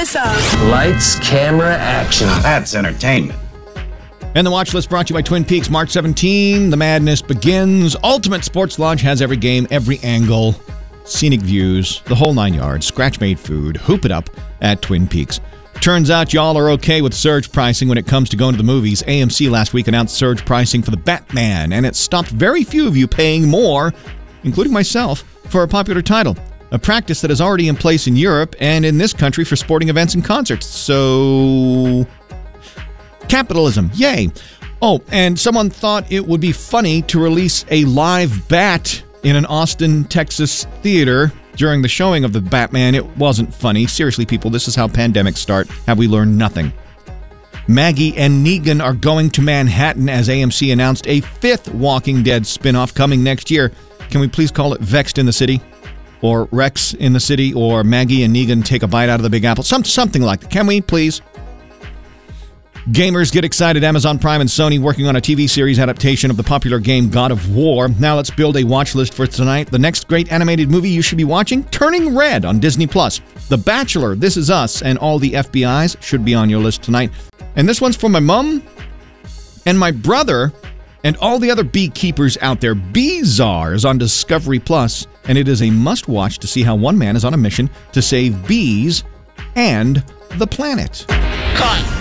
this up. Lights, camera, action. Now that's entertainment. And the watch list brought to you by Twin Peaks. March 17, the madness begins. Ultimate Sports Lodge has every game, every angle, scenic views, the whole 9 yards, scratch-made food. Hoop it up at Twin Peaks. Turns out y'all are okay with surge pricing when it comes to going to the movies. AMC last week announced surge pricing for the Batman, and it stopped very few of you paying more, including myself, for a popular title. A practice that is already in place in Europe and in this country for sporting events and concerts. So... capitalism. Yay. Oh, and someone thought it would be funny to release a live bat in an Austin, Texas theater during the showing of the Batman. It wasn't funny. Seriously, people, this is how pandemics start. Have we learned nothing? Maggie and Negan are going to Manhattan as AMC announced a 5th Walking Dead spinoff coming next year. Can we please call it Vexed in the City? Or Rex in the City? Or Maggie and Negan Take a Bite Out of the Big Apple? Something like that. Can we please? Gamers get excited. Amazon Prime and Sony working on a TV series adaptation of the popular game God of War. Now let's build a watch list for tonight. The next great animated movie you should be watching? Turning Red on Disney+. The Bachelor, This Is Us, and All the FBI's should be on your list tonight. And this one's for my mom and my brother and all the other beekeepers out there. Bee Czar is on Discovery+, and it is a must-watch to see how one man is on a mission to save bees and the planet. Cut.